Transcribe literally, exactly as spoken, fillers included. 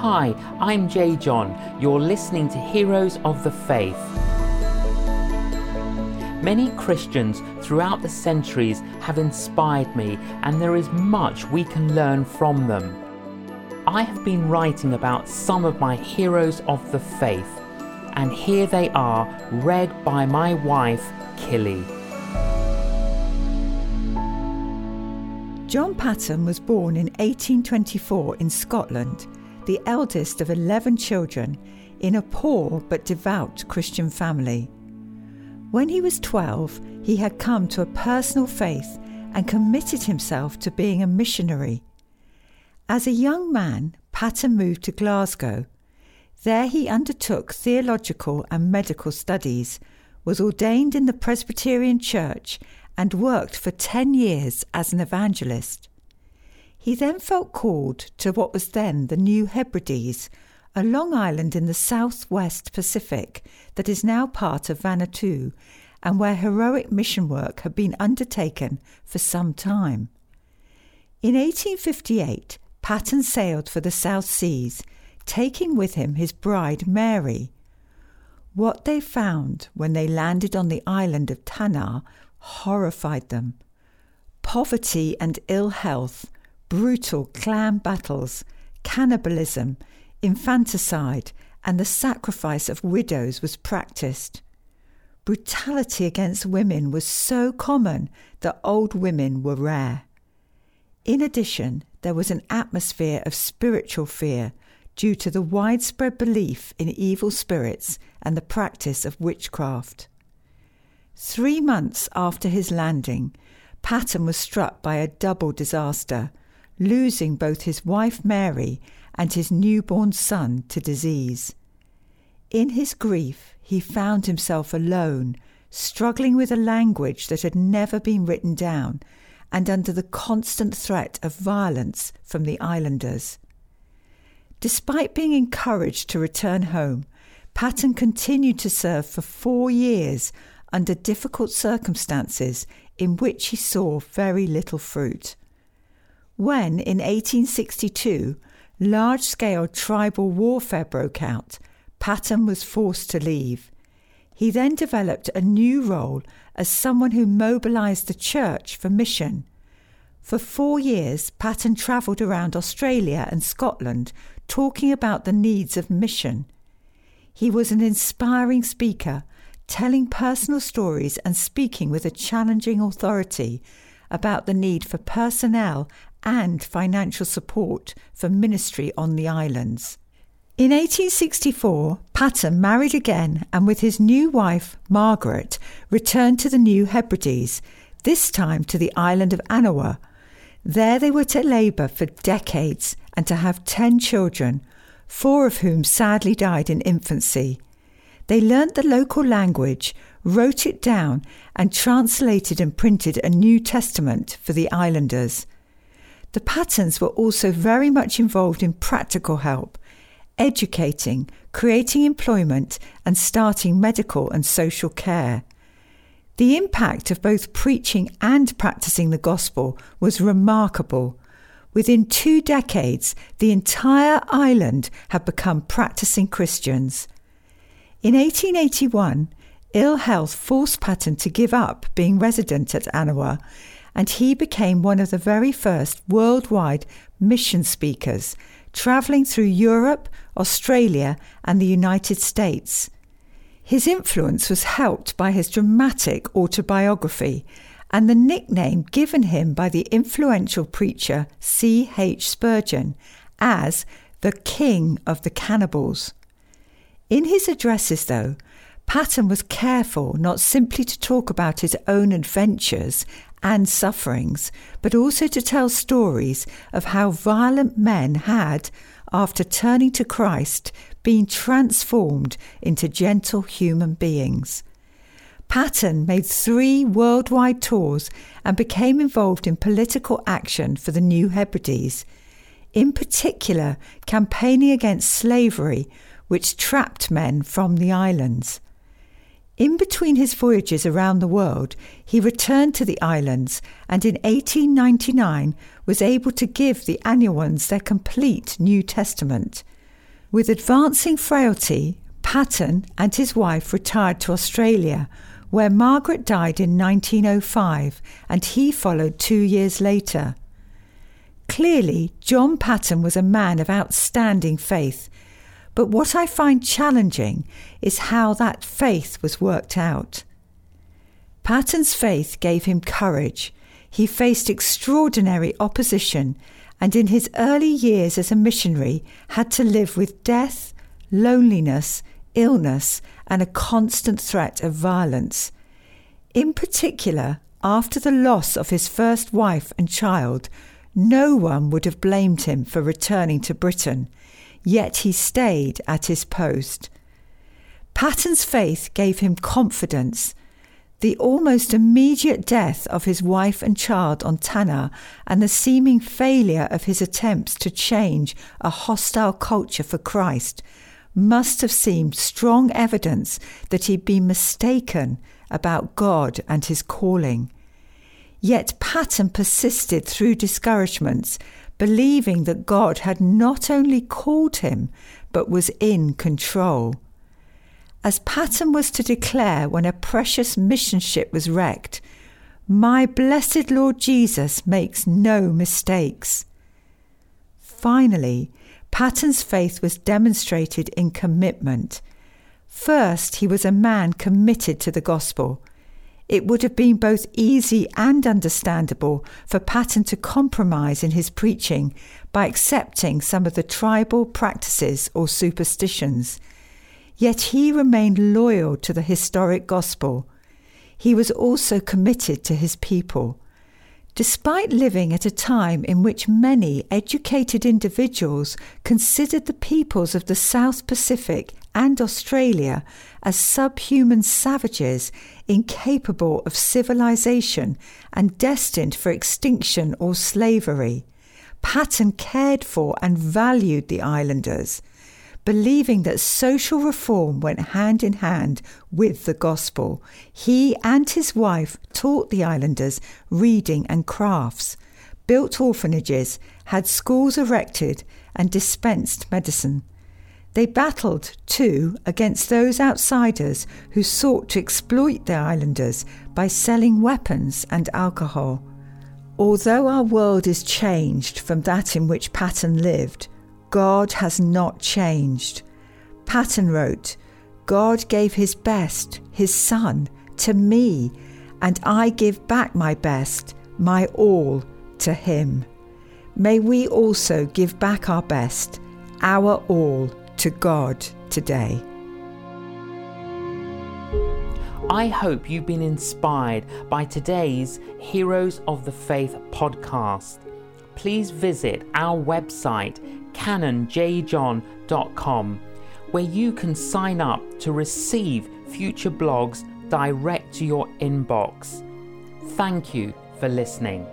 Hi, I'm J. John. You're listening to Heroes of the Faith. Many Christians throughout the centuries have inspired me, and there is much we can learn from them. I have been writing about some of my heroes of the faith, and here they are, read by my wife, Killy. John Paton was born in eighteen twenty-four in Scotland, the eldest of eleven children, in a poor but devout Christian family. When he was twelve, he had come to a personal faith and committed himself to being a missionary. As a young man, Paton moved to Glasgow. There he undertook theological and medical studies, was ordained in the Presbyterian Church, and worked for ten years as an evangelist. He then felt called to what was then the New Hebrides, a long island in the southwest Pacific that is now part of Vanuatu and where heroic mission work had been undertaken for some time. In eighteen fifty-eight, Paton sailed for the South Seas, taking with him his bride Mary. What they found when they landed on the island of Tanna horrified them. Poverty and ill health, brutal clan battles, cannibalism, infanticide, and the sacrifice of widows was practiced. Brutality against women was so common that old women were rare. In addition, there was an atmosphere of spiritual fear due to the widespread belief in evil spirits and the practice of witchcraft. Three months after his landing, Paton was struck by a double disaster, losing both his wife Mary and his newborn son to disease. In his grief, he found himself alone, struggling with a language that had never been written down and under the constant threat of violence from the islanders. Despite being encouraged to return home, Paton continued to serve for four years under difficult circumstances in which he saw very little fruit. When, in eighteen sixty-two, large-scale tribal warfare broke out, Paton was forced to leave. He then developed a new role as someone who mobilised the church for mission. For four years, Paton travelled around Australia and Scotland talking about the needs of mission. He was an inspiring speaker, telling personal stories and speaking with a challenging authority about the need for personnel and financial support for ministry on the islands. In eighteen sixty-four, Paton married again and with his new wife, Margaret, returned to the New Hebrides, this time to the island of Aniwa. There they were to labour for decades and to have ten children, four of whom sadly died in infancy. They learnt the local language, wrote it down, and translated and printed a New Testament for the islanders. The Patons were also very much involved in practical help, educating, creating employment, and starting medical and social care. The impact of both preaching and practising the gospel was remarkable. Within two decades, the entire island had become practising Christians. In eighteen eighty-one, ill health forced Paton to give up being resident at Aniwa, and he became one of the very first worldwide mission speakers, travelling through Europe, Australia and the United States. His influence was helped by his dramatic autobiography and the nickname given him by the influential preacher C. H. Spurgeon as the King of the Cannibals. In his addresses, though, Paton was careful not simply to talk about his own adventures and sufferings, but also to tell stories of how violent men had, after turning to Christ, been transformed into gentle human beings. Paton made three worldwide tours and became involved in political action for the New Hebrides, in particular campaigning against slavery, which trapped men from the islands. In between his voyages around the world, he returned to the islands and in eighteen ninety-nine was able to give the Aniwans their complete New Testament. With advancing frailty, Paton and his wife retired to Australia, where Margaret died in nineteen oh five and he followed two years later. Clearly, John Paton was a man of outstanding faith, but what I find challenging is how that faith was worked out. Paton's faith gave him courage. He faced extraordinary opposition and in his early years as a missionary had to live with death, loneliness, illness and a constant threat of violence. In particular, after the loss of his first wife and child, no one would have blamed him for returning to Britain, yet he stayed at his post. Paton's faith gave him confidence. The almost immediate death of his wife and child on Tanna and the seeming failure of his attempts to change a hostile culture for Christ must have seemed strong evidence that he'd been mistaken about God and his calling. Yet Paton persisted through discouragements, believing that God had not only called him, but was in control. As Paton was to declare when a precious mission ship was wrecked, "My blessed Lord Jesus makes no mistakes." Finally, Paton's faith was demonstrated in commitment. First, he was a man committed to the gospel. It would have been both easy and understandable for Paton to compromise in his preaching by accepting some of the tribal practices or superstitions. Yet he remained loyal to the historic gospel. He was also committed to his people. Despite living at a time in which many educated individuals considered the peoples of the South Pacific and Australia as subhuman savages incapable of civilization and destined for extinction or slavery, Paton cared for and valued the islanders, believing that social reform went hand in hand with the gospel. He and his wife taught the islanders reading and crafts, built orphanages, had schools erected, and dispensed medicine. They battled, too, against those outsiders who sought to exploit the islanders by selling weapons and alcohol. Although our world is changed from that in which Paton lived, God has not changed. Paton wrote, "God gave his best, his son, to me, and I give back my best, my all, to him." May we also give back our best, our all, to God today. I hope you've been inspired by today's Heroes of the Faith podcast. Please visit our website, canon j john dot com, where you can sign up to receive future blogs direct to your inbox. Thank you for listening.